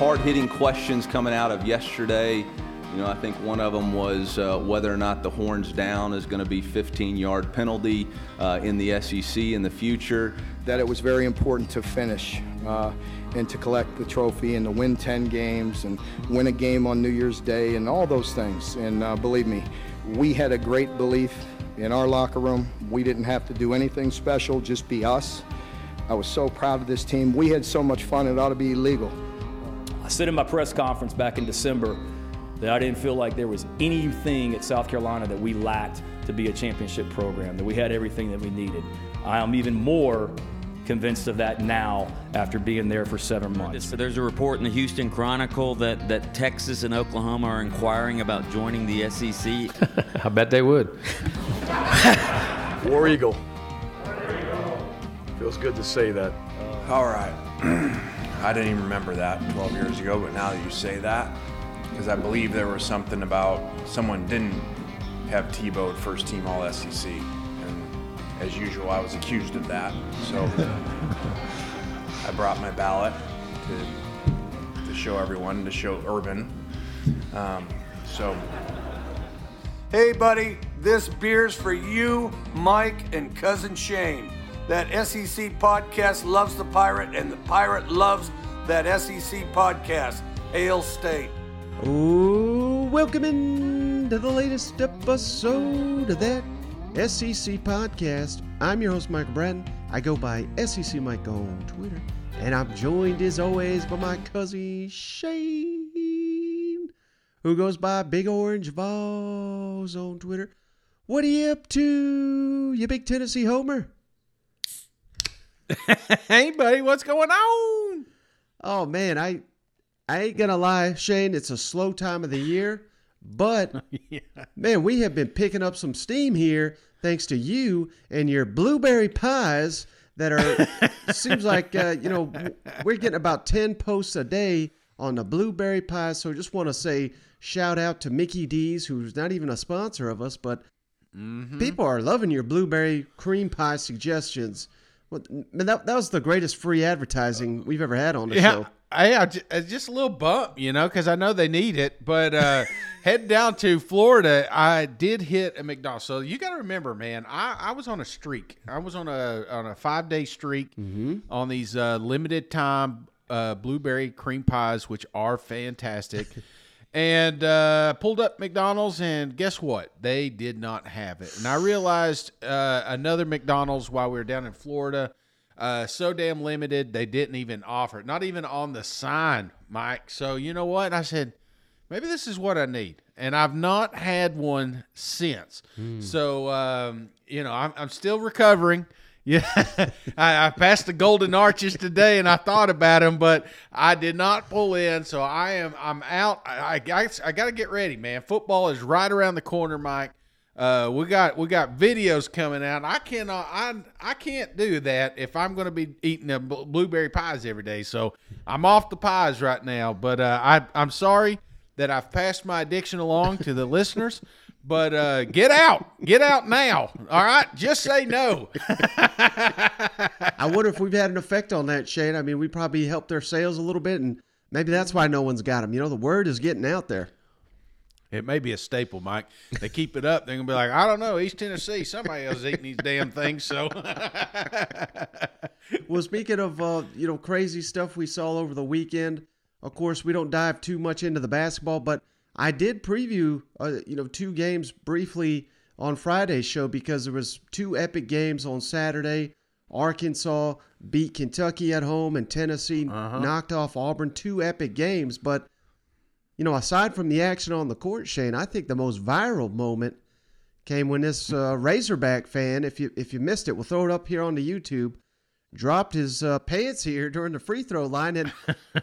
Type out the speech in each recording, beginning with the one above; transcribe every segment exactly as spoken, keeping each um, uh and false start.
hard-hitting questions coming out of yesterday. You know, I think one of them was uh, whether or not the horns down is going to be fifteen-yard penalty uh, in the S E C in the future. That it was very important to finish uh, and to collect the trophy and to win ten games and win a game on New Year's Day and all those things. And uh, believe me, we had a great belief in our locker room. We didn't have to do anything special, just be us. I was so proud of this team. We had so much fun, it ought to be illegal. I said in my press conference back in December that I didn't feel like there was anything at South Carolina that we lacked to be a championship program, that we had everything that we needed. I am even more convinced of that now after being there for seven months. So there's a report in the Houston Chronicle that, that Texas and Oklahoma are inquiring about joining the S E C. I bet they would. War Eagle. Feels good to say that. All right. I didn't even remember that twelve years ago, but now that you say that, because I believe there was something about someone didn't have Tebowed first team all S E C, and as usual I was accused of that, so I brought my ballot to, to show everyone, to show Urban. Um, so hey buddy, this beer's for you, Mike, and cousin Shane. That S E C podcast loves the Pirate, and the Pirate loves that S E C podcast. Hail State. Oh, welcome in to the latest episode of that S E C podcast. I'm your host, Michael Bratton. I go by S E C Mike on Twitter, and I'm joined as always by my cousin Shane, who goes by Big Orange Vols on Twitter. What are you up to, you big Tennessee homer? Hey, buddy, what's going on? Oh, man, I... I ain't going to lie, Shane, it's a slow time of the year, but, yeah. Man, we have been picking up some steam here thanks to you and your blueberry pies that are, seems like, uh, you know, we're getting about ten posts a day on the blueberry pies. So just want to say shout out to Mickey D's, who's not even a sponsor of us, but mm-hmm. People are loving your blueberry cream pie suggestions. Well, man, that, that was the greatest free advertising we've ever had on the yeah. show. Yeah, just a little bump, you know, because I know they need it. But uh, heading down to Florida, I did hit a McDonald's. So you got to remember, man, I, I was on a streak. I was on a on a five day streak mm-hmm. on these uh, limited time uh, blueberry cream pies, which are fantastic. And uh, pulled up McDonald's, and guess what? They did not have it. And I realized uh, another McDonald's while we were down in Florida. Uh, so damn limited, they didn't even offer it. Not even on the sign, Mike. So you know what? I said, maybe this is what I need. And I've not had one since. Mm. So, um, you know, I'm, I'm still recovering. Yeah, I, I passed the Golden Arches today, and I thought about them, but I did not pull in. So I am, I'm out. I, I, I got to get ready, man. Football is right around the corner, Mike. Uh, we got we got videos coming out. I cannot I I can't do that if I'm going to be eating the bl- blueberry pies every day. So I'm off the pies right now. But uh, I I'm sorry that I've passed my addiction along to the listeners. But uh, get out, get out now. All right, just say no. I wonder if we've had an effect on that, Shane. I mean, we probably helped their sales a little bit, and maybe that's why no one's got them. You know, the word is getting out there. It may be a staple, Mike. They keep it up, they're going to be like, I don't know, East Tennessee, somebody else is eating these damn things. So, well, speaking of, uh, you know, crazy stuff we saw over the weekend, of course, we don't dive too much into the basketball, but I did preview, uh, you know, two games briefly on Friday's show because there was two epic games on Saturday. Arkansas beat Kentucky at home, and Tennessee uh-huh. knocked off Auburn. Two epic games, but you know, aside from the action on the court, Shane, I think the most viral moment came when this uh, Razorback fan, if you if you missed it, we'll throw it up here on the YouTube, dropped his uh, pants here during the free throw line, and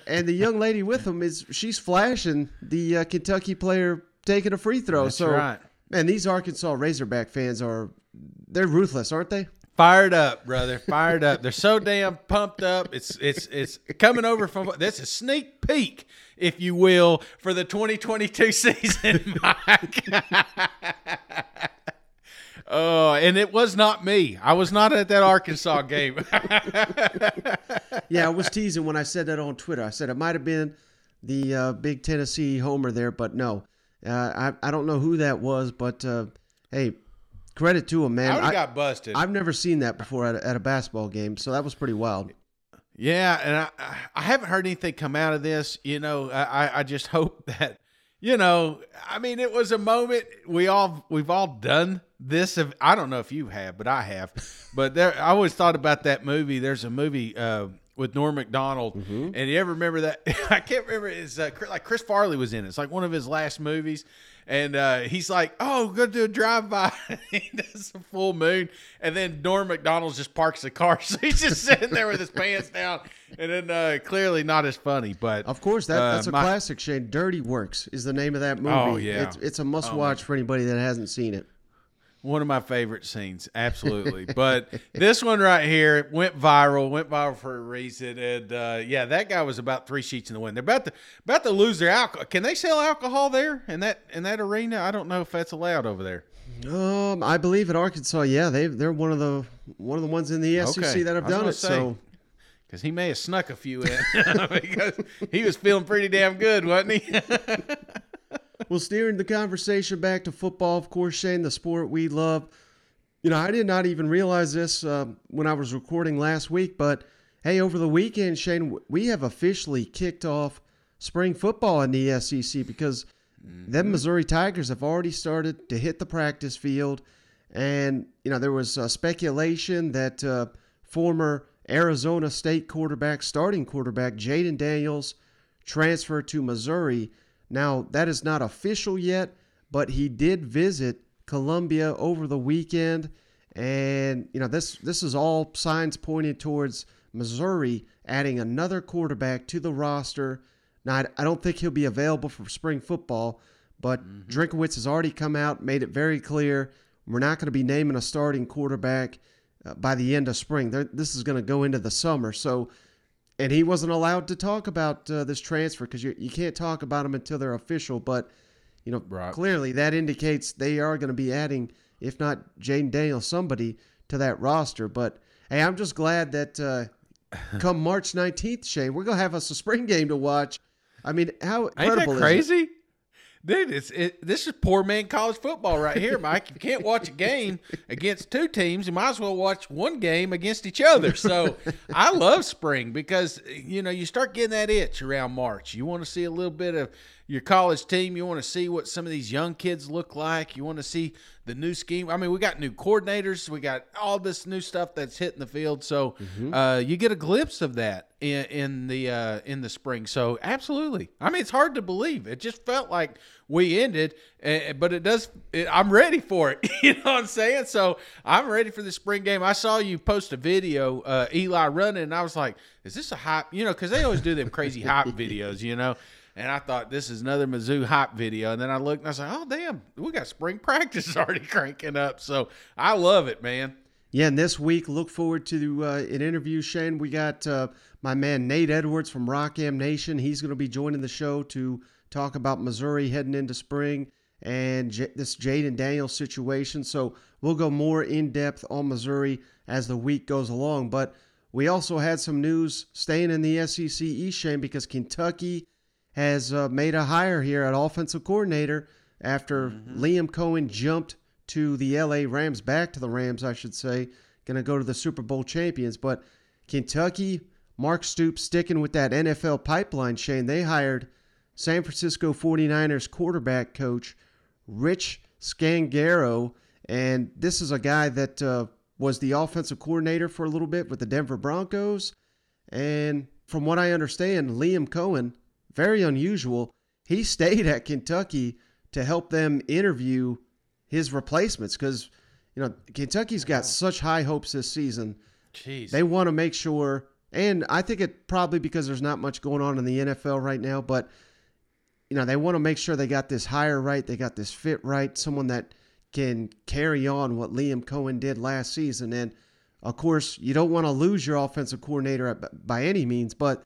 and the young lady with him is she's flashing the uh, Kentucky player taking a free throw. That's so, right. Man, these Arkansas Razorback fans are they're ruthless, aren't they? Fired up, brother. Fired up. They're so damn pumped up. It's it's it's coming over from – that's a sneak peek, if you will, for the twenty twenty-two season, Mike. Oh, and it was not me. I was not at that Arkansas game. Yeah, I was teasing when I said that on Twitter. I said it might have been the uh, big Tennessee homer there, but no. Uh, I, I don't know who that was, but uh, hey, credit to him, man. I, I got busted. I've never seen that before at a, at a basketball game, so that was pretty wild. Yeah, and I, I haven't heard anything come out of this. You know, I, I just hope that, you know, I mean, it was a moment we all, we've all done this. I don't know if you have, but I have. But there, I always thought about that movie. There's a movie uh, with Norm Macdonald. Mm-hmm. And you ever remember that? I can't remember. It's uh, like Chris Farley was in it. It's like one of his last movies. And uh, he's like, oh, go do a drive-by. He does a full moon. And then Norm Macdonald just parks the car. So he's just sitting there with his pants down. And then uh, clearly not as funny. But of course, that, uh, that's a my, classic, Shane. Dirty Works is the name of that movie. Oh, yeah. It's, it's a must-watch oh, for anybody that hasn't seen it. One of my favorite scenes, absolutely. But this one right here went viral, went viral for a reason. And, uh, yeah, that guy was about three sheets in the wind. They're about to, about to lose their alcohol. Can they sell alcohol there in that in that arena? I don't know if that's allowed over there. Um, I believe in Arkansas, yeah, they they're one of the one of the ones in the S E C okay. that have done it. Say, so, because he may have snuck a few in because he was feeling pretty damn good, wasn't he? Well, steering the conversation back to football, of course, Shane, the sport we love. You know, I did not even realize this uh, when I was recording last week, but, hey, over the weekend, Shane, we have officially kicked off spring football in the S E C because mm-hmm. them Missouri Tigers have already started to hit the practice field. And, you know, there was uh, speculation that uh, former Arizona State quarterback, starting quarterback, Jaden Daniels, transferred to Missouri. Now, that is not official yet, but he did visit Columbia over the weekend. And, you know, this this is all signs pointing towards Missouri adding another quarterback to the roster. Now, I, I don't think he'll be available for spring football, but mm-hmm. Drinkwitz has already come out, made it very clear, we're not going to be naming a starting quarterback uh, by the end of spring. They're, this is going to go into the summer. So, and he wasn't allowed to talk about uh, this transfer because you you can't talk about them until they're official. But, you know, right. clearly that indicates they are going to be adding, if not Jaden Daniels, somebody to that roster. But, hey, I'm just glad that uh, come March nineteenth, Shane, we're going to have us a spring game to watch. I mean, how incredible Ain't that crazy? Is it? Dude, it's, it, this is poor man college football right here, Mike. You can't watch a game against two teams. You might as well watch one game against each other. So I love spring because, you know, you start getting that itch around March. You want to see a little bit of your college team. You want to see what some of these young kids look like. You want to see the new scheme. I mean, we got new coordinators. We got all this new stuff that's hitting the field. So mm-hmm. uh, you get a glimpse of that in, in the uh, in the spring. So absolutely. I mean, it's hard to believe. It just felt like we ended, uh, but it does. It, I'm ready for it. You know what I'm saying? So I'm ready for the spring game. I saw you post a video, uh, Eli running, and I was like, is this a hype? You know, because they always do them crazy hype videos, you know. And I thought, this is another Mizzou hype video. And then I looked and I was like, oh, damn, we got spring practice already cranking up. So I love it, man. Yeah, and this week, look forward to uh, an interview, Shane. We got uh, my man Nate Edwards from Rockham Nation. He's going to be joining the show to talk about Missouri heading into spring and J- this Jaden Daniels situation. So we'll go more in-depth on Missouri as the week goes along. But we also had some news staying in the S E C East, Shane, because Kentucky has uh, made a hire here at offensive coordinator after mm-hmm. Liam Cohen jumped to the L A Rams, back to the Rams, I should say, going to go to the Super Bowl champions. But Kentucky, Mark Stoops sticking with that N F L pipeline, Shane. They hired San Francisco forty-niners quarterback coach Rich Scangarello, and this is a guy that uh, was the offensive coordinator for a little bit with the Denver Broncos. And from what I understand, Liam Cohen, very unusual, he stayed at Kentucky to help them interview his replacements because, you know, Kentucky's got wow. such high hopes this season. Jeez. They want to make sure, and I think it probably because there's not much going on in the N F L right now, but, you know, they want to make sure they got this hire right, they got this fit right, someone that can carry on what Liam Cohen did last season. And, of course, you don't want to lose your offensive coordinator by any means, but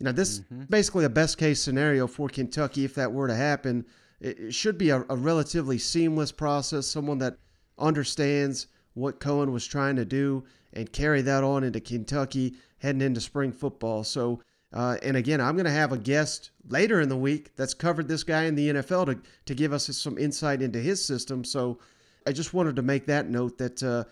you know, this mm-hmm. is basically a best-case scenario for Kentucky if that were to happen. It, it should be a, a relatively seamless process, someone that understands what Cohen was trying to do and carry that on into Kentucky heading into spring football. So Uh, and again, I'm going to have a guest later in the week that's covered this guy in the N F L to, to give us some insight into his system. So I just wanted to make that note that uh,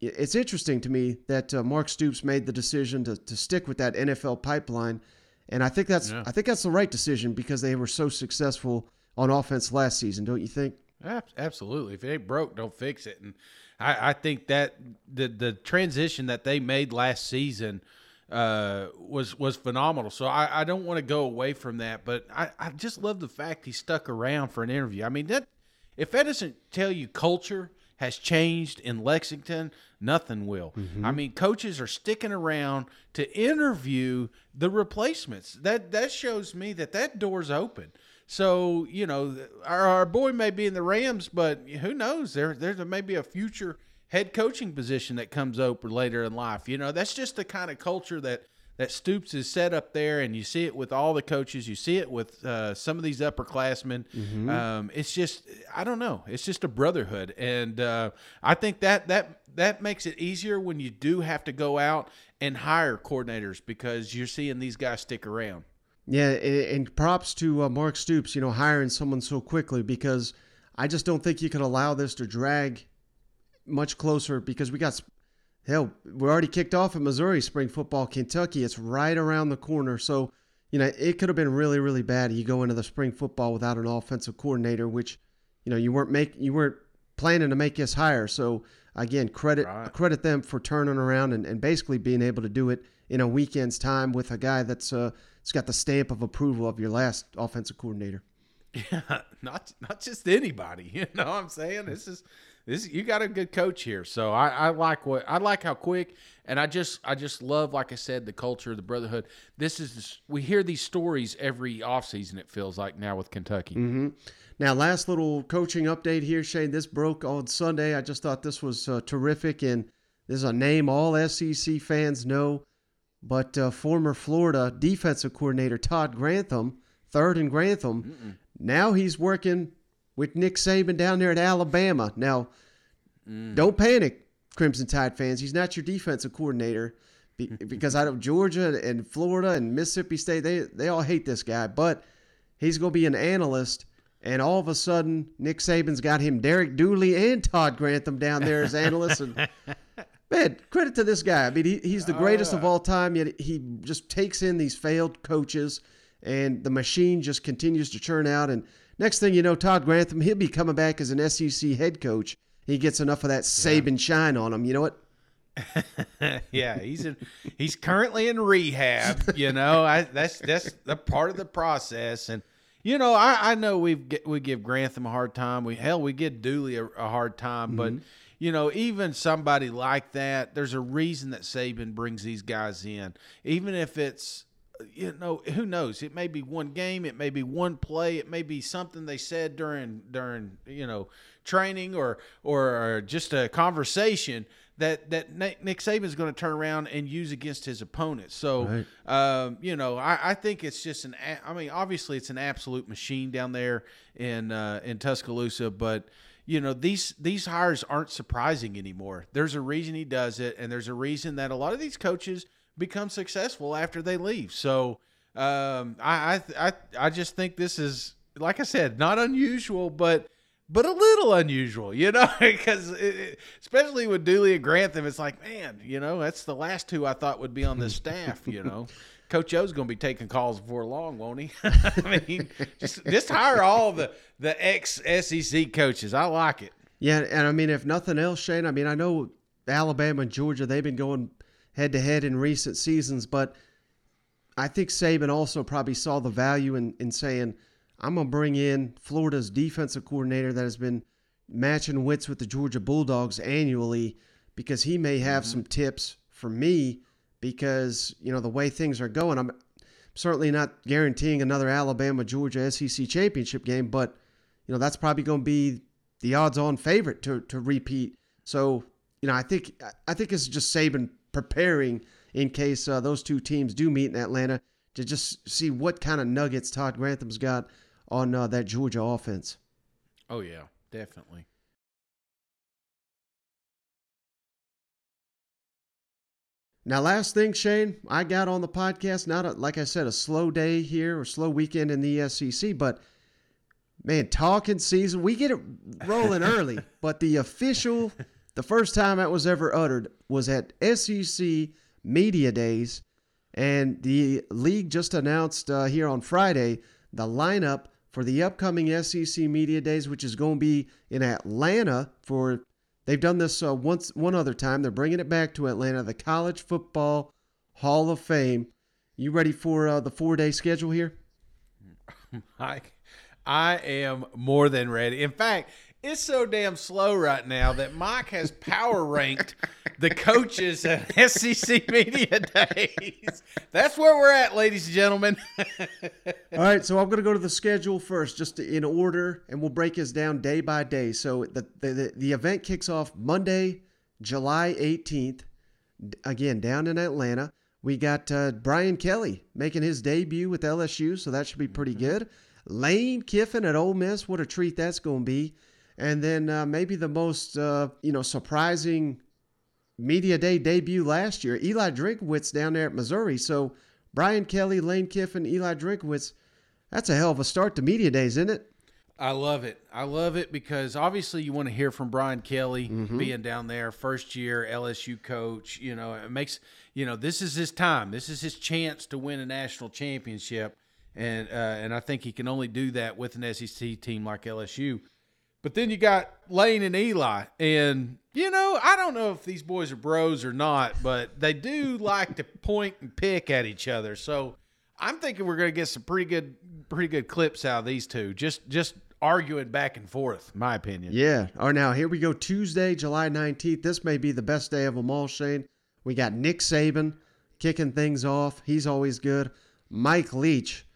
it's interesting to me that uh, Mark Stoops made the decision to, to stick with that N F L pipeline. And I think that's yeah. I think that's the right decision because they were so successful on offense last season, don't you think? Absolutely. If it ain't broke, don't fix it. And I, I think that the the transition that they made last season uh, was was phenomenal. So I, I don't want to go away from that, but I, I just love the fact he stuck around for an interview. I mean, that if that doesn't tell you culture has changed in Lexington, nothing will. Mm-hmm. I mean, coaches are sticking around to interview the replacements. That that shows me that that door's open. So, you know, our, our boy may be in the Rams, but who knows? There, there may be a future head coaching position that comes open later in life. You know, that's just the kind of culture that, that Stoops has set up there, and you see it with all the coaches. You see it with uh, some of these upperclassmen. Mm-hmm. Um, it's just, I don't know. It's just a brotherhood, and uh, I think that that that makes it easier when you do have to go out and hire coordinators because you're seeing these guys stick around. Yeah, and props to uh, Mark Stoops, you know, hiring someone so quickly because I just don't think you could allow this to drag much closer because we got, hell, we're already kicked off in Missouri, spring football, Kentucky. It's right around the corner. So, you know, it could have been really, really bad if you go into the spring football without an offensive coordinator, which, you know, you weren't make, you weren't planning to make this hire. So, again, credit right. credit them for turning around and, and basically being able to do it in a weekend's time with a guy that's uh, it's got the stamp of approval of your last offensive coordinator. Yeah, not not just anybody. You know what I'm saying? This is this you got a good coach here. So I, I like what I like how quick and I just I just love, like I said, the culture, the brotherhood. This is we hear these stories every offseason, it feels like now with Kentucky. Mm-hmm. Now, last little coaching update here, Shane. This broke on Sunday. I just thought this was uh, terrific, and this is a name all S E C fans know. But uh, former Florida defensive coordinator Todd Grantham, third in Grantham, Mm-mm. now he's working with Nick Saban down there at Alabama. Now, mm. don't panic, Crimson Tide fans. He's not your defensive coordinator be, because out of Georgia and Florida and Mississippi State, they, they all hate this guy. But he's going to be an analyst, and all of a sudden, Nick Saban's got him, Derek Dooley, and Todd Grantham down there as analysts. And man, credit to this guy. I mean, he, he's the greatest uh, of all time, yet he just takes in these failed coaches, and the machine just continues to churn out. And next thing you know, Todd Grantham, he'll be coming back as an S E C head coach. He gets enough of that Saban yeah. shine on him. You know what? yeah, he's in, he's currently in rehab. You know, I, that's that's the part of the process. And, you know, I, I know we we give Grantham a hard time. We Hell, we give Dooley a, a hard time, mm-hmm. but – you know, even somebody like that, there's a reason that Saban brings these guys in. Even if it's, you know, who knows? It may be one game. It may be one play. It may be something they said during, during you know, training or or just a conversation that, that Nick Saban's going to turn around and use against his opponent. So, right. um, you know, I, I think it's just an – I mean, obviously it's an absolute machine down there in uh, in Tuscaloosa, but – you know, these these hires aren't surprising anymore. There's a reason he does it, and there's a reason that a lot of these coaches become successful after they leave. So um, I, I I just think this is, like I said, not unusual, but but a little unusual, you know, because especially with Dooley and Grantham, it's like, man, you know, that's the last two I thought would be on this staff, you know. Coach O's going to be taking calls before long, won't he? I mean, just, just hire all the, the ex-S E C coaches. I like it. Yeah, and I mean, if nothing else, Shane, I mean, I know Alabama and Georgia, they've been going head-to-head in recent seasons, but I think Saban also probably saw the value in, in saying, I'm going to bring in Florida's defensive coordinator that has been matching wits with the Georgia Bulldogs annually because he may have mm-hmm. some tips for me. Because, you know, the way things are going, I'm certainly not guaranteeing another Alabama-Georgia S E C championship game, but, you know, that's probably going to be the odds-on favorite to, to repeat. So, you know, I think I think it's just Saban preparing in case uh, those two teams do meet in Atlanta to just see what kind of nuggets Todd Grantham's got on uh, that Georgia offense. Oh, yeah, definitely. Now, last thing, Shane, I got on the podcast, not a, like I said, a slow day here or slow weekend in the S E C, but man, talking season, we get it rolling early, but the official, the first time that was ever uttered was at S E C Media Days, and the league just announced uh, here on Friday the lineup for the upcoming S E C Media Days, which is going to be in Atlanta for They've done this uh, once, one other time. They're bringing it back to Atlanta, the College Football Hall of Fame. You ready for uh, the four-day schedule here? I, I am more than ready. In fact, it's so damn slow right now that Mike has power ranked the coaches at S E C Media Days. That's where we're at, ladies and gentlemen. All right, so I'm going to go to the schedule first, just in order, and we'll break this down day by day. So the the, the event kicks off Monday, July eighteenth, again, down in Atlanta. We got uh, Brian Kelly making his debut with L S U, so that should be pretty good. Lane Kiffin at Ole Miss, what a treat that's going to be. And then uh, maybe the most, uh, you know, surprising media day debut last year, Eli Drinkwitz down there at Missouri. So Brian Kelly, Lane Kiffin, Eli Drinkwitz, that's a hell of a start to media days, isn't it? I love it. I love it because obviously you want to hear from Brian Kelly mm-hmm. being down there, first year L S U coach. You know, it makes, you know, this is his time. This is his chance to win a national championship. And, uh, and I think he can only do that with an S E C team like L S U. But then you got Lane and Eli, and, you know, I don't know if these boys are bros or not, but they do like to point and pick at each other. So I'm thinking we're going to get some pretty good pretty good clips out of these two, just just arguing back and forth, in my opinion. Yeah. All right, now here we go, Tuesday, July nineteenth. This may be the best day of them all, Shane. We got Nick Saban kicking things off. He's always good. Mike Leach.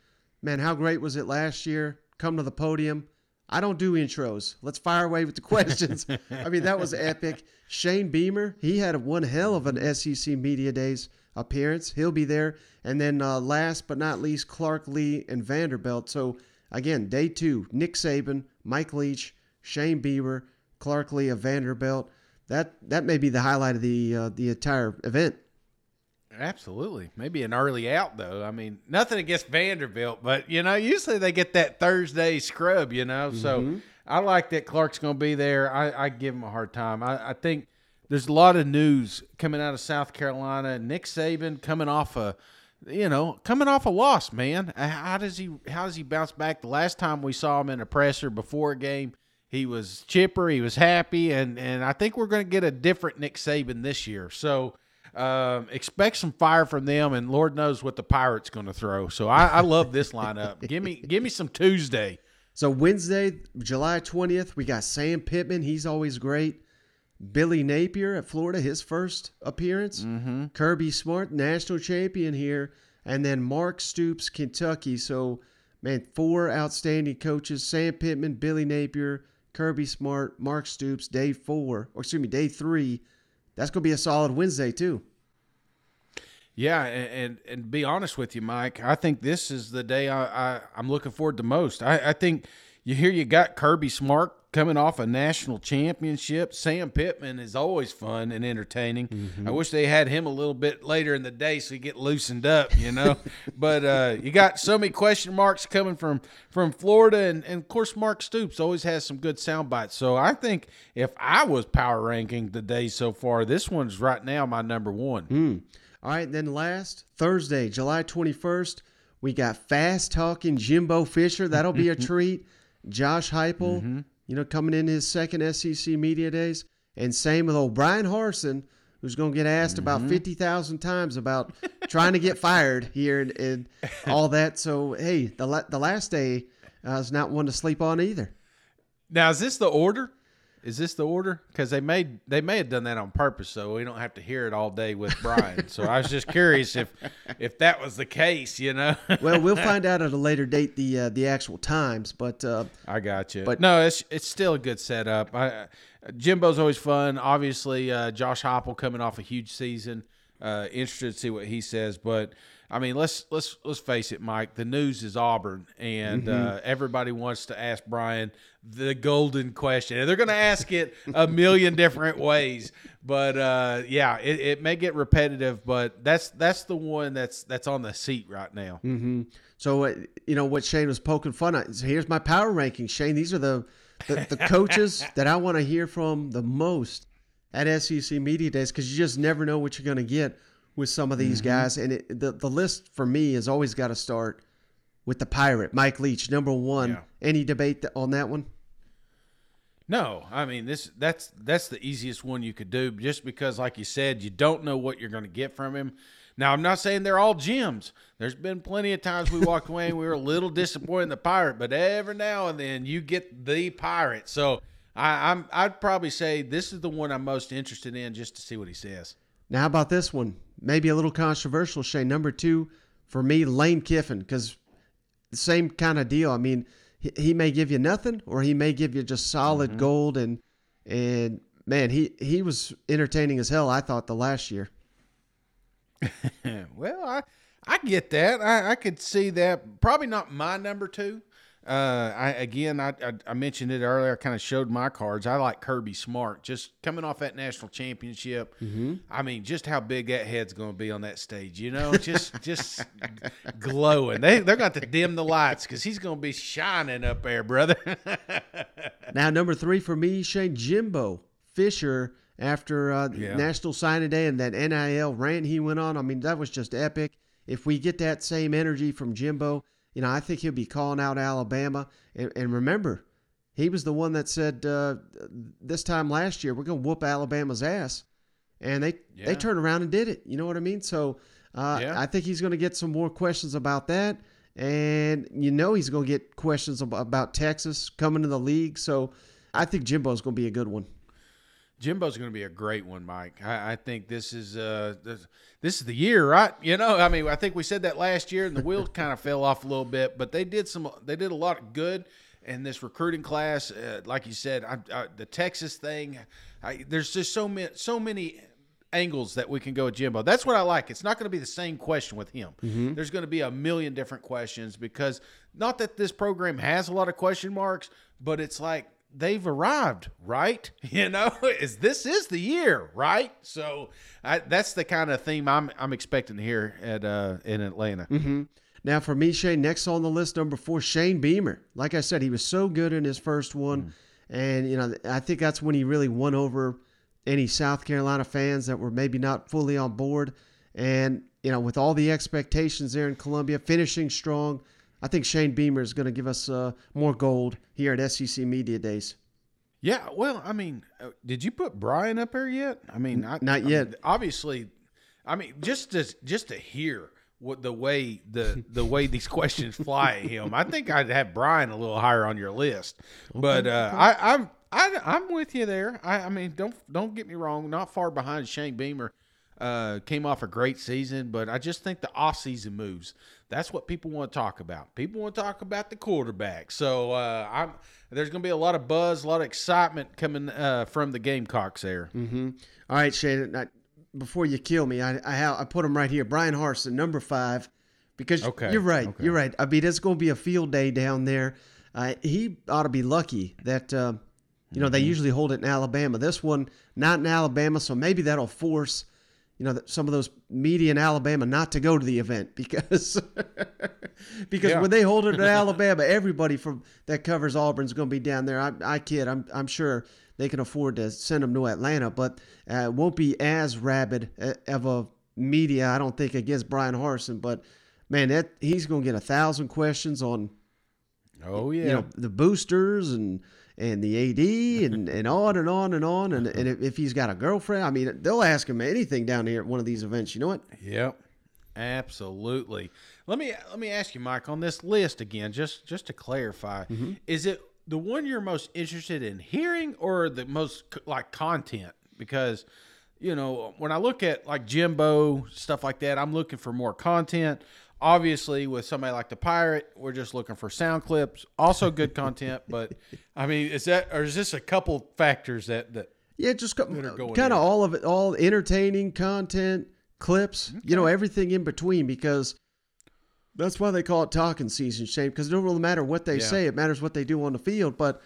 Man, how great was it last year? Come to the podium. I don't do intros. Let's fire away with the questions. I mean, that was epic. Shane Beamer, he had one hell of an S E C Media Days appearance. He'll be there. And then uh, last but not least, Clark Lee and Vanderbilt. So, again, day two, Nick Saban, Mike Leach, Shane Beamer, Clark Lee of Vanderbilt. That that may be the highlight of the uh, the entire event. Absolutely. Maybe an early out, though. I mean, nothing against Vanderbilt, but, you know, usually they get that Thursday scrub, you know. Mm-hmm. So I like that Clark's going to be there. I, I give him a hard time. I, I think there's a lot of news coming out of South Carolina. Nick Saban coming off a, you know, coming off a loss, man. How does he, how does he bounce back? The last time we saw him in a presser before a game, he was chipper, he was happy, and, and I think we're going to get a different Nick Saban this year. So Um, expect some fire from them, and Lord knows what the Pirates going to throw. So I, I love this lineup. give me, give me some Tuesday. So Wednesday, July twentieth, we got Sam Pittman. He's always great. Billy Napier at Florida, his first appearance. Mm-hmm. Kirby Smart, national champion here, and then Mark Stoops, Kentucky. So man, four outstanding coaches: Sam Pittman, Billy Napier, Kirby Smart, Mark Stoops. Day four, or excuse me, day three. That's going to be a solid Wednesday, too. Yeah, and, and and be honest with you, Mike, I think this is the day I, I, I'm looking forward to most. I, I think you hear you got Kirby Smart coming off a national championship. Sam Pittman is always fun and entertaining. Mm-hmm. I wish they had him a little bit later in the day so he get loosened up, you know. But uh, you got so many question marks coming from, from Florida. And, and, of course, Mark Stoops always has some good sound bites. So I think if I was power ranking the day so far, this one's right now my number one. Mm. All right, then last, Thursday, July twenty-first, we got fast-talking Jimbo Fisher. That'll be a treat. Josh Heupel. Mm-hmm. You know, coming in his second S E C Media Days, and same with old Brian Harsin, who's going to get asked mm-hmm. about fifty thousand times about trying to get fired here and, and all that. So, hey, the la- the last day uh, is not one to sleep on either. Now, is this the order? Is this the order? Because they may, they may have done that on purpose, so we don't have to hear it all day with Brian. So I was just curious if if that was the case, you know. Well, we'll find out at a later date the uh, the actual times. But uh, I got you. But no, it's it's still a good setup. I, Jimbo's always fun. Obviously, uh, Josh Heupel coming off a huge season. Uh, interested to see what he says, but I mean, let's let's let's face it, Mike. The news is Auburn, and mm-hmm. uh, everybody wants to ask Brian the golden question, and they're going to ask it a million different ways. But uh, yeah, it, it may get repetitive, but that's that's the one that's that's on the seat right now. Mm-hmm. So uh, you know what Shane was poking fun at. So here's my power ranking, Shane. These are the the, the coaches that I want to hear from the most at S E C Media Days, because you just never know what you're going to get with some of these mm-hmm. guys. And it, the, the list for me has always got to start with the Pirate, Mike Leach, number one. Yeah. Any debate on that one? No. I mean, this that's that's the easiest one you could do, just because, like you said, you don't know what you're going to get from him. Now, I'm not saying they're all gems. There's been plenty of times we walked away and we were a little disappointed in the Pirate, but every now and then you get the Pirate. So I, I'm, I'd probably say this is the one I'm most interested in, just to see what he says. Now, how about this one? Maybe a little controversial, Shane. Number two, for me, Lane Kiffin, because the same kind of deal. I mean, he, he may give you nothing, or he may give you just solid mm-hmm. gold. And, and man, he, he was entertaining as hell, I thought, the last year. Well, I, I get that. I, I could see that. Probably not my number two. Uh, I, again, I, I, I mentioned it earlier. I kind of showed my cards. I like Kirby Smart, just coming off that national championship. Mm-hmm. I mean, just how big that head's going to be on that stage, you know, just, just glowing. They, they're going to dim the lights, cause he's going to be shining up there, brother. Now, number three for me, Shane, Jimbo Fisher, after uh yeah. National Signing Day and that N I L rant he went on. I mean, that was just epic. If we get that same energy from Jimbo, you know, I think he'll be calling out Alabama. And, and remember, he was the one that said uh, this time last year, we're going to whoop Alabama's ass. And they, yeah. they turned around and did it. You know what I mean? So uh, yeah. I think he's going to get some more questions about that. And you know he's going to get questions ab- about Texas coming to the league. So I think Jimbo's going to be a good one. Jimbo's going to be a great one, Mike. I, I think this is uh, this, this is the year, right? You know, I mean, I think we said that last year, and the wheel kind of fell off a little bit, but they did some, they did a lot of good in this recruiting class. Uh, like you said, I, I, the Texas thing. I, there's just so many, so many angles that we can go with Jimbo. That's what I like. It's not going to be the same question with him. Mm-hmm. There's going to be a million different questions, because not that this program has a lot of question marks, but it's like, they've arrived, right? You know, is this is the year, right? So I, that's the kind of theme I'm I'm expecting here at uh, in Atlanta. Mm-hmm. Now for me, Shane, next on the list, number four, Shane Beamer. Like I said, he was so good in his first one, mm. and you know, I think that's when he really won over any South Carolina fans that were maybe not fully on board. And you know, with all the expectations there in Columbia, finishing strong, I think Shane Beamer is going to give us uh, more gold here at S E C Media Days. Yeah, well, I mean, did you put Brian up there yet? I mean, I, not yet. I mean, obviously, I mean, just to just to hear what the way the the way these questions fly at him, I think I'd have Brian a little higher on your list. Okay, but uh, okay. I, I'm I, I'm with you there. I, I mean, don't don't get me wrong, not far behind Shane Beamer. Uh, came off a great season, but I just think the off-season moves, that's what people want to talk about. People want to talk about the quarterback. So uh, I'm, there's going to be a lot of buzz, a lot of excitement coming uh, from the Gamecocks there. Mm-hmm. All right, Shane, I, before you kill me, I, I I put him right here. Brian Harsin, number five, because okay. you're right. Okay. You're right. I mean, it's going to be a field day down there. Uh, he ought to be lucky that, uh, you know, mm-hmm. they usually hold it in Alabama. This one, not in Alabama, so maybe that'll force – you know, some of those media in Alabama not to go to the event, because because yeah. when they hold it in Alabama, everybody from that covers Auburn's going to be down there. I, I kid, I'm I'm sure they can afford to send them to Atlanta, but uh, it won't be as rabid of a media, I don't think, against Brian Harsin. But man, that he's going to get a thousand questions on, oh yeah, you know, the boosters and. and the A D and, and on and on and on. And, and if he's got a girlfriend, I mean, they'll ask him anything down here at one of these events. You know what? Yep. Absolutely. Let me, let me ask you, Mike, on this list again, just, just to clarify, mm-hmm. is it the one you're most interested in hearing, or the most like content? Because, you know, when I look at like Jimbo, stuff like that, I'm looking for more content. Obviously, with somebody like the Pirate, we're just looking for sound clips. Also, good content, but I mean, is that, or is this a couple factors that that yeah, just that are going kind in? Of all of it, all entertaining content, clips, okay. you know, everything in between, because that's why they call it talking season, Shane, because it don't really matter what they yeah. say. It matters what they do on the field. But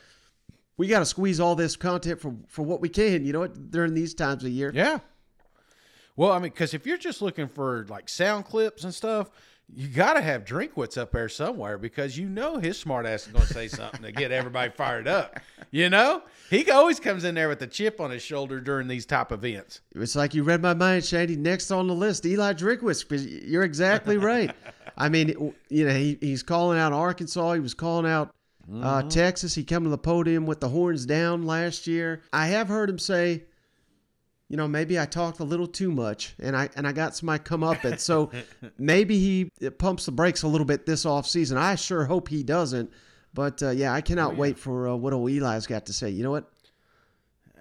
we got to squeeze all this content for, for what we can, you know, during these times of year. Yeah. Well, I mean, because if you're just looking for like sound clips and stuff, you got to have Drinkwitz up there somewhere, because you know his smart ass is going to say something to get everybody fired up. You know? He always comes in there with a chip on his shoulder during these type events. It's like you read my mind, Shady. Next on the list, Eli Drinkwitz. You're exactly right. I mean, you know, he, he's calling out Arkansas. He was calling out mm-hmm. uh, Texas. He came to the podium with the horns down last year. I have heard him say, you know, maybe I talked a little too much, and I and I got some I come up and so maybe he pumps the brakes a little bit this off season. I sure hope he doesn't, but uh, yeah, I cannot oh, yeah. wait for uh, what old Eli's got to say. You know what?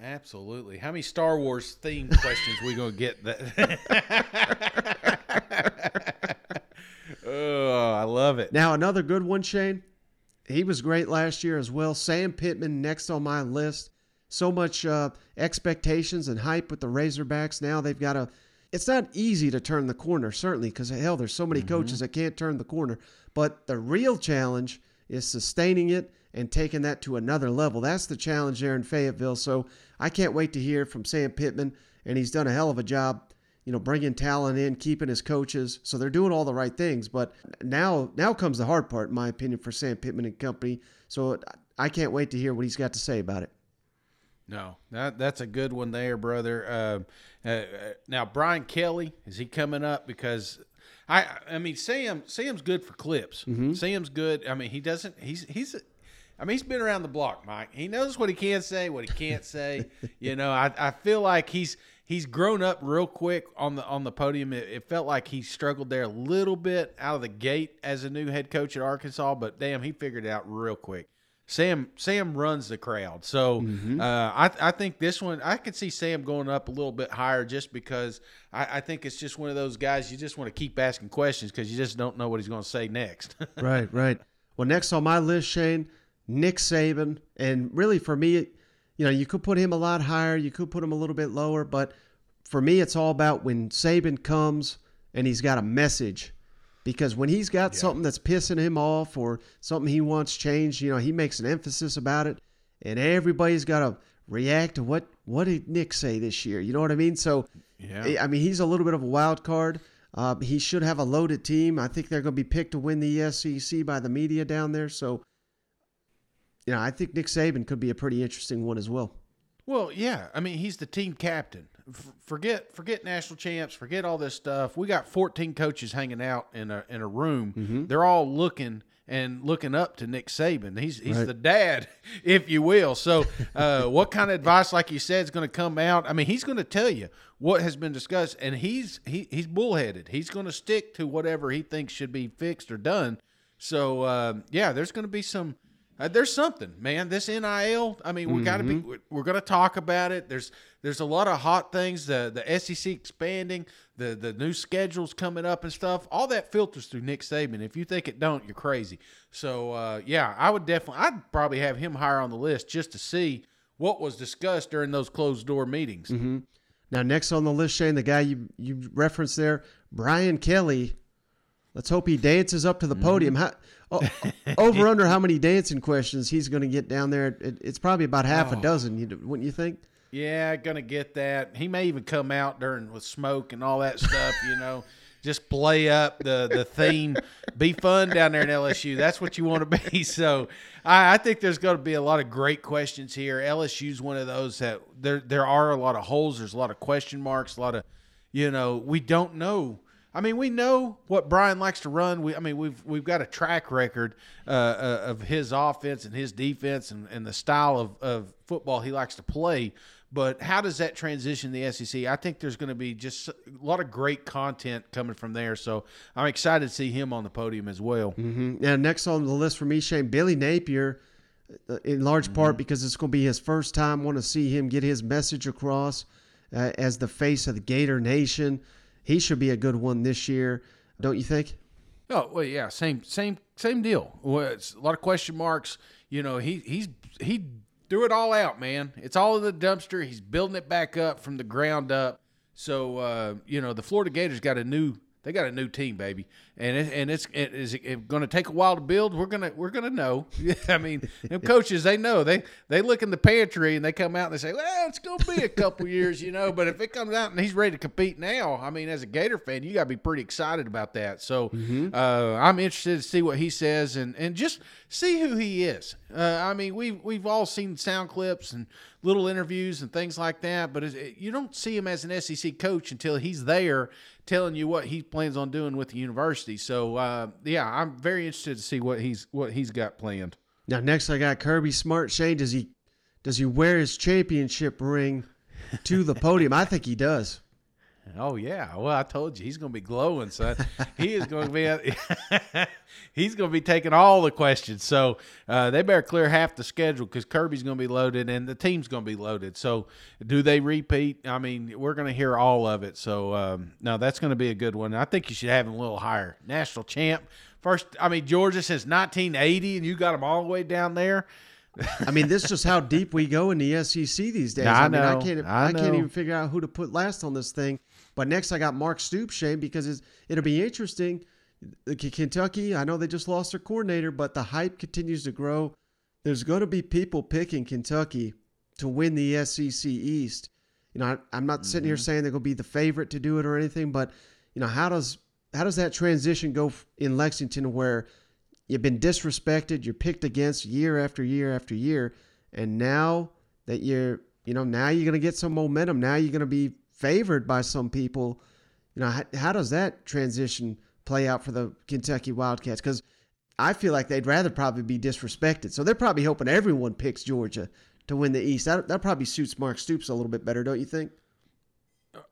Absolutely. How many Star Wars themed questions we gonna get? That. Oh, I love it. Now another good one, Shane. He was great last year as well. Sam Pittman next on my list. So much uh, expectations and hype with the Razorbacks. Now they've got to – it's not easy to turn the corner, certainly, because, hell, there's so many mm-hmm. coaches that can't turn the corner. But the real challenge is sustaining it and taking that to another level. That's the challenge there in Fayetteville. So I can't wait to hear from Sam Pittman, and he's done a hell of a job, you know, bringing talent in, keeping his coaches. So they're doing all the right things. But now, now comes the hard part, in my opinion, for Sam Pittman and company. So I can't wait to hear what he's got to say about it. No, that, that's a good one there, brother. Uh, uh, now, Brian Kelly, is he coming up? Because I, I mean, Sam, Sam's good for clips. Mm-hmm. Sam's good. I mean, he doesn't. He's he's. I mean, he's been around the block, Mike. He knows what he can say, what he can't say. You know, I, I feel like he's he's grown up real quick on the on the podium. It, it felt like he struggled there a little bit out of the gate as a new head coach at Arkansas, but damn, he figured it out real quick. Sam Sam runs the crowd. So mm-hmm. uh, I, I think this one, I could see Sam going up a little bit higher just because I, I think it's just one of those guys you just want to keep asking questions because you just don't know what he's going to say next. Right, right. Well, next on my list, Shane, Nick Saban. And really for me, you know, you could put him a lot higher. You could put him a little bit lower. But for me, it's all about when Saban comes and he's got a message. Because when he's got yeah. something that's pissing him off or something he wants changed, you know, he makes an emphasis about it, and everybody's got to react to what, what did Nick say this year? You know what I mean? So, yeah. I mean, he's a little bit of a wild card. Uh, he should have a loaded team. I think they're going to be picked to win the S E C by the media down there. So, you know, I think Nick Saban could be a pretty interesting one as well. Well, yeah. I mean, he's the team captain. Forget, forget national champs. Forget all this stuff. We got fourteen coaches hanging out in a in a room. Mm-hmm. They're all looking and looking up to Nick Saban. He's he's right. the dad, if you will. So, uh, what kind of advice, like you said, is going to come out? I mean, he's going to tell you what has been discussed, and he's he he's bullheaded. He's going to stick to whatever he thinks should be fixed or done. So, uh, yeah, there's going to be some. Uh, there's something, man. This N I L, I mean, we mm-hmm. got to be. We're, we're going to talk about it. There's there's a lot of hot things. The the S E C expanding, the the new schedules coming up and stuff. All that filters through Nick Saban. If you think it don't, you're crazy. So uh, yeah, I would definitely. I'd probably have him higher on the list just to see what was discussed during those closed door meetings. Mm-hmm. Now, next on the list, Shane, the guy you you referenced there, Brian Kelly. Let's hope he dances up to the podium. How, oh, over under how many dancing questions he's going to get down there? It, it's probably about half oh. a dozen, you, wouldn't you think? Yeah, going to get that. He may even come out during with smoke and all that stuff, you know. Just play up the, the theme. Be fun down there in L S U. That's what you want to be. So I, I think there's going to be a lot of great questions here. L S U's one of those that there there are a lot of holes. There's a lot of question marks, a lot of, you know, we don't know. I mean, we know what Brian likes to run. We, I mean, we've we've got a track record uh, uh, of his offense and his defense and, and the style of, of football he likes to play. But how does that transition the S E C? I think there's going to be just a lot of great content coming from there. So I'm excited to see him on the podium as well. Mm-hmm. Now, next on the list for me, Shane, Billy Napier, in large mm-hmm. part because it's going to be his first time. I want to see him get his message across uh, as the face of the Gator Nation. He should be a good one this year, don't you think? Oh, well, yeah, same, same, same deal. Well, it's a lot of question marks. You know, he he's he threw it all out, man. It's all in the dumpster. He's building it back up from the ground up. So uh, you know, the Florida Gators got a new they got a new team, baby, and it, and it's it, is it going to take a while to build. We're gonna we're gonna know. I mean, them coaches, they know they they look in the pantry and they come out and they say, well, it's gonna be a couple years, you know. But if it comes out and he's ready to compete now, I mean, as a Gator fan, you got to be pretty excited about that. So mm-hmm. uh, I'm interested to see what he says and and just see who he is. Uh, I mean, we've we've all seen sound clips and little interviews and things like that, but it, you don't see him as an S E C coach until he's there telling you what he plans on doing with the university. So, uh, yeah, I'm very interested to see what he's what he's got planned. Now, next I got Kirby Smart. Shane, does he does he wear his championship ring to the podium? I think he does. Oh, yeah. Well, I told you, he's going to be glowing, son. He is going to be – he's going to be taking all the questions. So uh, they better clear half the schedule because Kirby's going to be loaded and the team's going to be loaded. So do they repeat? I mean, we're going to hear all of it. So, um, no, that's going to be a good one. I think you should have him a little higher. National champ. First – I mean, Georgia since nineteen eighty, and you got him all the way down there. I mean, this is just how deep we go in the S E C these days. I, I mean, know, I can't I, I can't even figure out who to put last on this thing. But next I got Mark Stoops, Shane, because it's, it'll be interesting. Kentucky, I know they just lost their coordinator, but the hype continues to grow. There's going to be people picking Kentucky to win the S E C East. You know, I, I'm not mm-hmm. sitting here saying they're going to be the favorite to do it or anything, but, you know, how does how does that transition go in Lexington where you've been disrespected, you're picked against year after year after year, and now that you're, you know, now you're going to get some momentum. Now you're going to be favored by some people. You know, how, how does that transition play out for the Kentucky Wildcats? Because I feel like they'd rather probably be disrespected. So they're probably hoping everyone picks Georgia to win the East. That, that probably suits Mark Stoops a little bit better, don't you think?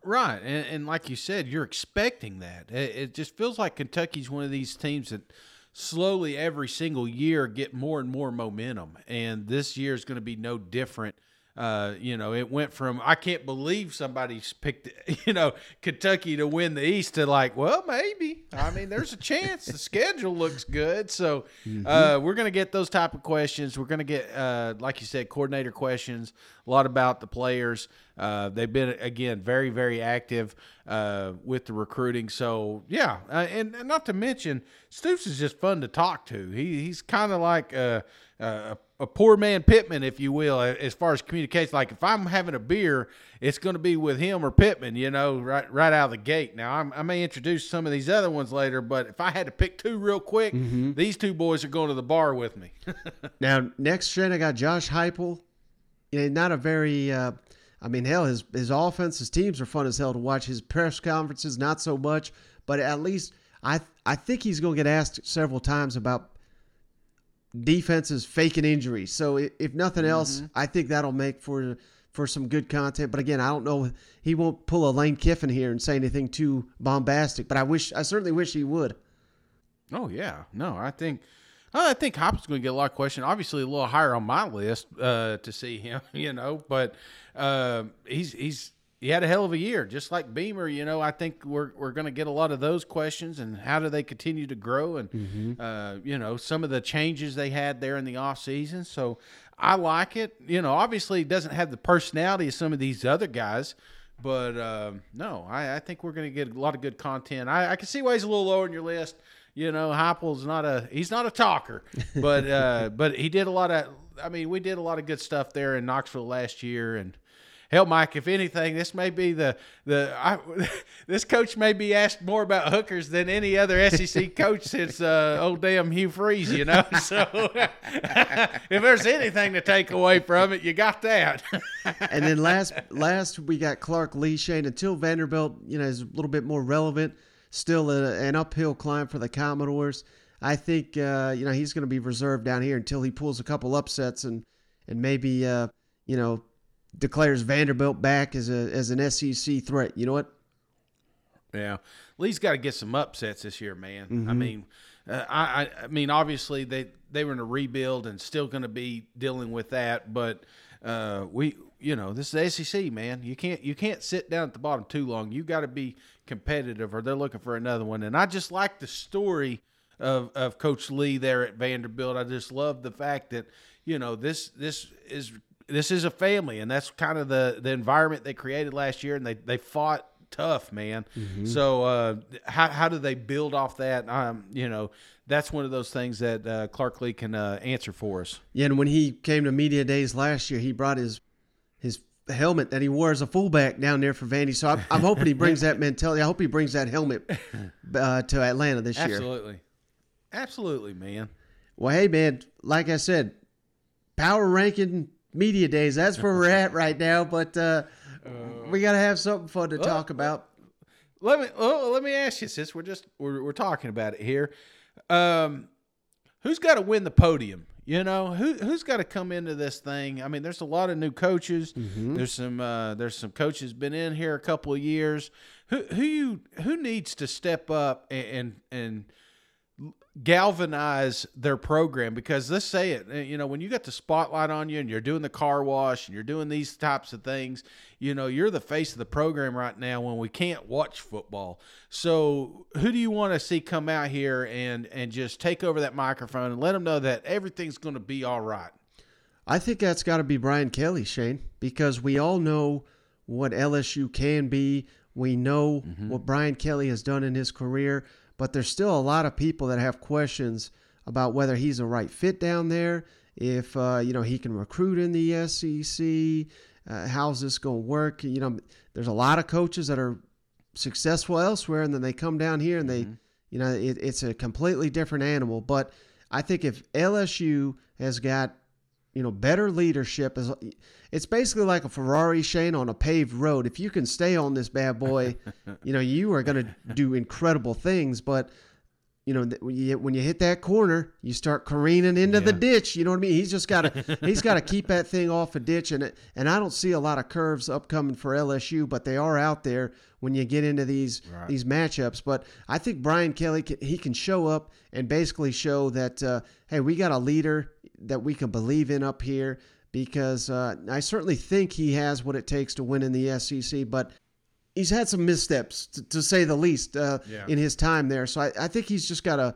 Right, and, and like you said, you're expecting that. It, it just feels like Kentucky's one of these teams that – slowly every single year get more and more momentum. And this year is going to be no different. Uh, you know, it went from, I can't believe somebody's picked, you know, Kentucky to win the East to like, well, maybe, I mean, there's a chance the schedule looks good. So, mm-hmm. uh, we're going to get those type of questions. We're going to get, uh, like you said, coordinator questions, a lot about the players. Uh, they've been, again, very, very active, uh, with the recruiting. So yeah. Uh, and, and not to mention Stoops is just fun to talk to. He he's kind of like, uh, uh, a poor man Pittman, if you will, as far as communication. Like if I'm having a beer, it's going to be with him or Pittman, you know, right right out of the gate. Now, I'm, I may introduce some of these other ones later, but if I had to pick two real quick, mm-hmm. these two boys are going to the bar with me. Now, next, Shane, I got Josh Heupel. You know, not a very uh, – I mean, hell, his, his offense, his teams are fun as hell to watch. His press conferences, not so much. But at least I I think he's going to get asked several times about – defense is faking injuries. So if nothing else, mm-hmm. I think that'll make for for some good content. But again, I don't know. He won't pull a Lane Kiffin here and say anything too bombastic. But I wish, I certainly wish he would. Oh yeah, no, I think, I think Hop's going to get a lot of questions. Obviously, a little higher on my list uh, to see him. You know, but uh, he's he's. He had a hell of a year, just like Beamer. You know, I think we're we're going to get a lot of those questions and how do they continue to grow and, mm-hmm. uh, you know, some of the changes they had there in the offseason. So I like it. You know, obviously he doesn't have the personality of some of these other guys, but uh, no, I, I think we're going to get a lot of good content. I, I can see why he's a little lower on your list. You know, Heupel's not a – he's not a talker, but uh, but he did a lot of – I mean, we did a lot of good stuff there in Knoxville last year and – hell, Mike, if anything, this may be the the I, this coach may be asked more about hookers than any other S E C coach since uh, old damn Hugh Freeze, you know. So if there's anything to take away from it, you got that. And then last last we got Clark Lee, Shane. Until Vanderbilt, you know, is a little bit more relevant. Still a, an uphill climb for the Commodores. I think uh, you know he's going to be reserved down here until he pulls a couple upsets and and maybe uh, you know. declares Vanderbilt back as a as an S E C threat. You know what? Yeah, Lee's got to get some upsets this year, man. Mm-hmm. I mean, uh, I I mean, obviously they they were in a rebuild and still going to be dealing with that. But uh, we, you know, this is the S E C, man. You can't you can't sit down at the bottom too long. You got to be competitive, or they're looking for another one. And I just like the story of of Coach Lee there at Vanderbilt. I just love the fact that you know this this is. This is a family, and that's kind of the, the environment they created last year, and they, they fought tough, man. Mm-hmm. So uh, how how do they build off that? Um, you know, that's one of those things that uh, Clark Lee can uh, answer for us. Yeah, and when he came to media days last year, he brought his his helmet that he wore as a fullback down there for Vandy. So I'm, I'm hoping he brings that mentality. I hope he brings that helmet uh, to Atlanta this Absolutely. year. Absolutely. Absolutely, man. Well, hey, man, like I said, power ranking media days. That's where we're at right now, but uh, uh, we got to have something fun to well, talk about. Let me well, let me ask you, since we're just we're, we're talking about it here, um, who's got to win the podium? You know, who who's got to come into this thing? I mean, there's a lot of new coaches. Mm-hmm. There's some uh, there's some coaches been in here a couple of years. Who who you who needs to step up and and, and galvanize their program? Because let's say it, you know, when you got the spotlight on you and you're doing the car wash and you're doing these types of things, you know, you're the face of the program right now when we can't watch football. So who do you want to see come out here and, and just take over that microphone and let them know that everything's going to be all right? I think that's got to be Brian Kelly, Shane, because we all know what L S U can be. We know mm-hmm. what Brian Kelly has done in his career. But there's still a lot of people that have questions about whether he's a right fit down there, if uh, you know he can recruit in the S E C, uh, how's this going to work? You know, there's a lot of coaches that are successful elsewhere, and then they come down here and mm-hmm. they, you know, it, it's a completely different animal. But I think if L S U has got, you know, better leadership, it's basically like a Ferrari, Shane, on a paved road. If you can stay on this bad boy, you know, you are going to do incredible things. But, you know, when you, when you hit that corner, you start careening into yeah. the ditch. You know what I mean? He's just got to, he's got to keep that thing off a ditch. And, it, and I don't see a lot of curves upcoming for L S U, but they are out there when you get into these, right. these matchups. But I think Brian Kelly, can, he can show up and basically show that, uh, hey, we got a leader that we can believe in up here, because uh, I certainly think he has what it takes to win in the S E C, but he's had some missteps to, to say the least uh, yeah. in his time there. So I, I think he's just got to,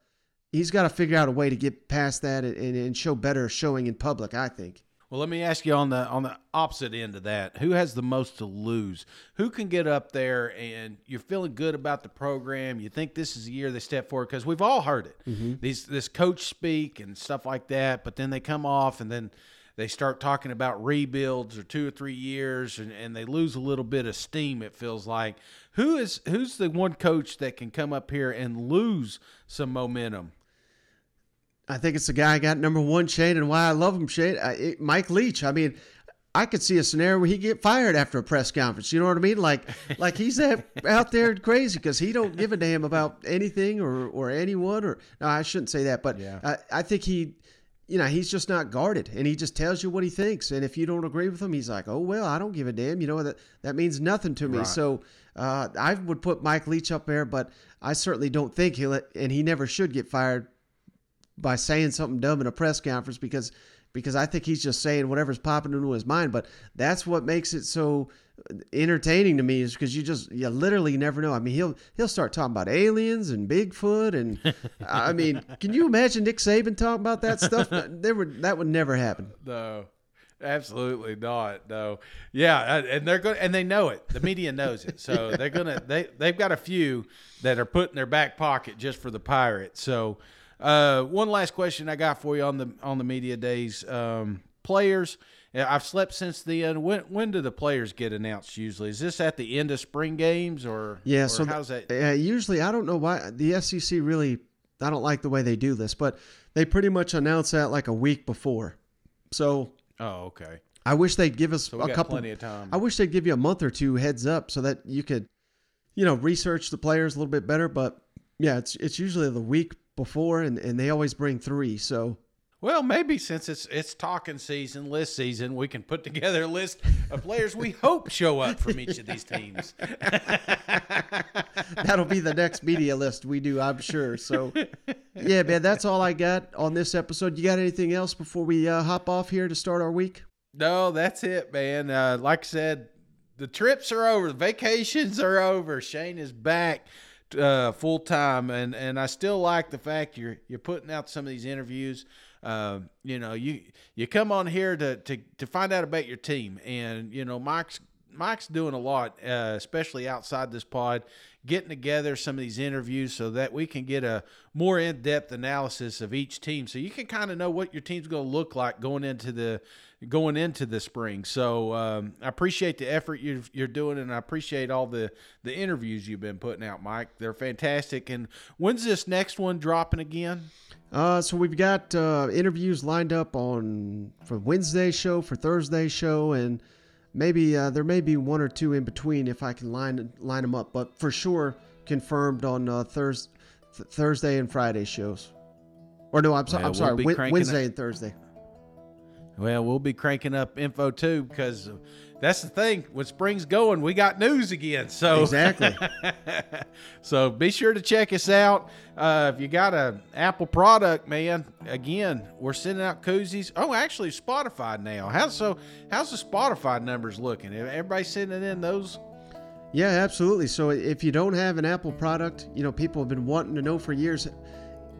he's got to figure out a way to get past that and, and show better showing in public, I think. Well, let me ask you on the, on the opposite end of that, who has the most to lose? Who can get up there and you're feeling good about the program? You think this is the year they step forward? Cause we've all heard it. Mm-hmm. These, this coach speak and stuff like that, but then they come off and then they start talking about rebuilds or two or three years and, and they lose a little bit of steam. It feels like who is, who's the one coach that can come up here and lose some momentum? I think it's the guy I got number one, Shane, and why I love him, Shane. I, it, Mike Leach. I mean, I could see a scenario where he get fired after a press conference. You know what I mean? Like, like he's at, out there crazy because he don't give a damn about anything or, or anyone. Or no, I shouldn't say that, but yeah. I, I think he, you know, he's just not guarded, and he just tells you what he thinks. And if you don't agree with him, he's like, "Oh well, I don't give a damn." You know, that that means nothing to me. Right. So uh, I would put Mike Leach up there, but I certainly don't think he'll, and he never should get fired by saying something dumb in a press conference, because because I think he's just saying whatever's popping into his mind. But that's what makes it so entertaining to me, is because you just you literally never know. I mean, he'll he'll start talking about aliens and Bigfoot, and I mean, can you imagine Nick Saban talking about that stuff? There would that would never happen. No. Absolutely not. No. Yeah, and they're going, and they know it. The media knows it. So they're going to they they've got a few that are put in their back pocket just for the pirate. So Uh, one last question I got for you on the on the media days. Um, players, I've slept since the end. When, when do the players get announced usually? Is this at the end of spring games or, yeah, or so how's that? Uh, usually, I don't know why. The S E C really, I don't like the way they do this, but they pretty much announce that like a week before. So oh, okay. I wish they'd give us so a couple. Plenty of time. I wish they'd give you a month or two heads up so that you could, you know, research the players a little bit better. But, yeah, it's it's usually the week before, and, and they always bring three. So, well, maybe since it's it's talking season, list season, we can put together a list of players we hope show up from each of these teams. That'll be the next media list we do, I'm sure. So, yeah, man, that's all I got on this episode. You got anything else before we uh, hop off here to start our week? No, that's it, man. Uh, like I said, the trips are over, the vacations are over. Shane is back. Uh, full time, and and I still like the fact you're you're putting out some of these interviews. Uh, you know, you you come on here to to to find out about your team, and you know, Mike's Mike's doing a lot, uh, especially outside this pod, getting together some of these interviews so that we can get a more in-depth analysis of each team, so you can kind of know what your team's going to look like going into the going into the spring. So um, I appreciate the effort you've, you're doing, and I appreciate all the the interviews you've been putting out, Mike. They're fantastic. And when's this next one dropping again? Uh, so we've got uh, interviews lined up on for Wednesday's show, for Thursday's show, and maybe uh, there may be one or two in between if I can line line them up, but for sure confirmed on uh, Thursday, th- Thursday and Friday shows. Or no, I'm, so- well, I'm sorry, we'll Win- Wednesday up. and Thursday. Well, we'll be cranking up info too, because that's the thing. When spring's going, we got news again. So exactly. So be sure to check us out. Uh, if you got an Apple product, man, again, we're sending out koozies. Oh, actually, Spotify now. How so? How's the Spotify numbers looking? Everybody sending in those? Yeah, absolutely. So if you don't have an Apple product, you know, people have been wanting to know for years,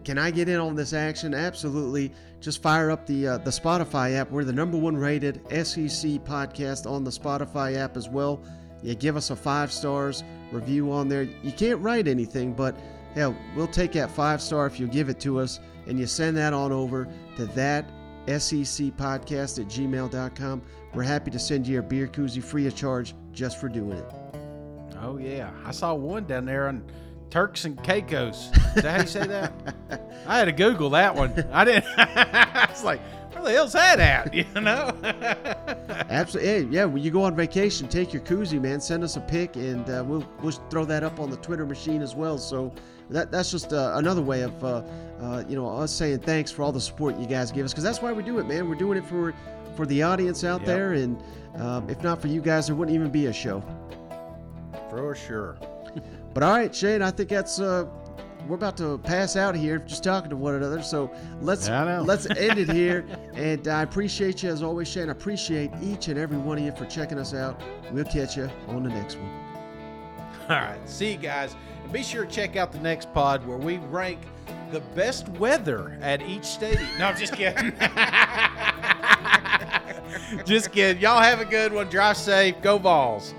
can I get in on this action? Absolutely. Just fire up the uh, the Spotify app. We're the number one rated S E C podcast on the Spotify app as well. You give us a five stars review on there. You can't write anything, but hell, we'll take that five star if you give it to us, and you send that on over to that S E C podcast at gmail dot com. We're happy to send you a beer koozie free of charge just for doing it. Oh, yeah. I saw one down there on Turks and Caicos. Is that how you say that? I had to Google that one. I didn't. I was like, where the hell's that at? You know? Absolutely. Yeah, when you go on vacation, take your koozie, man. Send us a pic, and uh, we'll, we'll throw that up on the Twitter machine as well. So that that's just uh, another way of, uh, uh, you know, us saying thanks for all the support you guys give us, because that's why we do it, man. We're doing it for, for the audience out yep. there, and um, if not for you guys, there wouldn't even be a show. For sure. But all right, Shane, I think that's uh, we're about to pass out here just talking to one another. So let's let's end it here. And I appreciate you as always, Shane. I appreciate each and every one of you for checking us out. We'll catch you on the next one. All right. See you guys. And be sure to check out the next pod where we rank the best weather at each stadium. No, I'm just kidding. Just kidding. Y'all have a good one. Drive safe. Go Vols.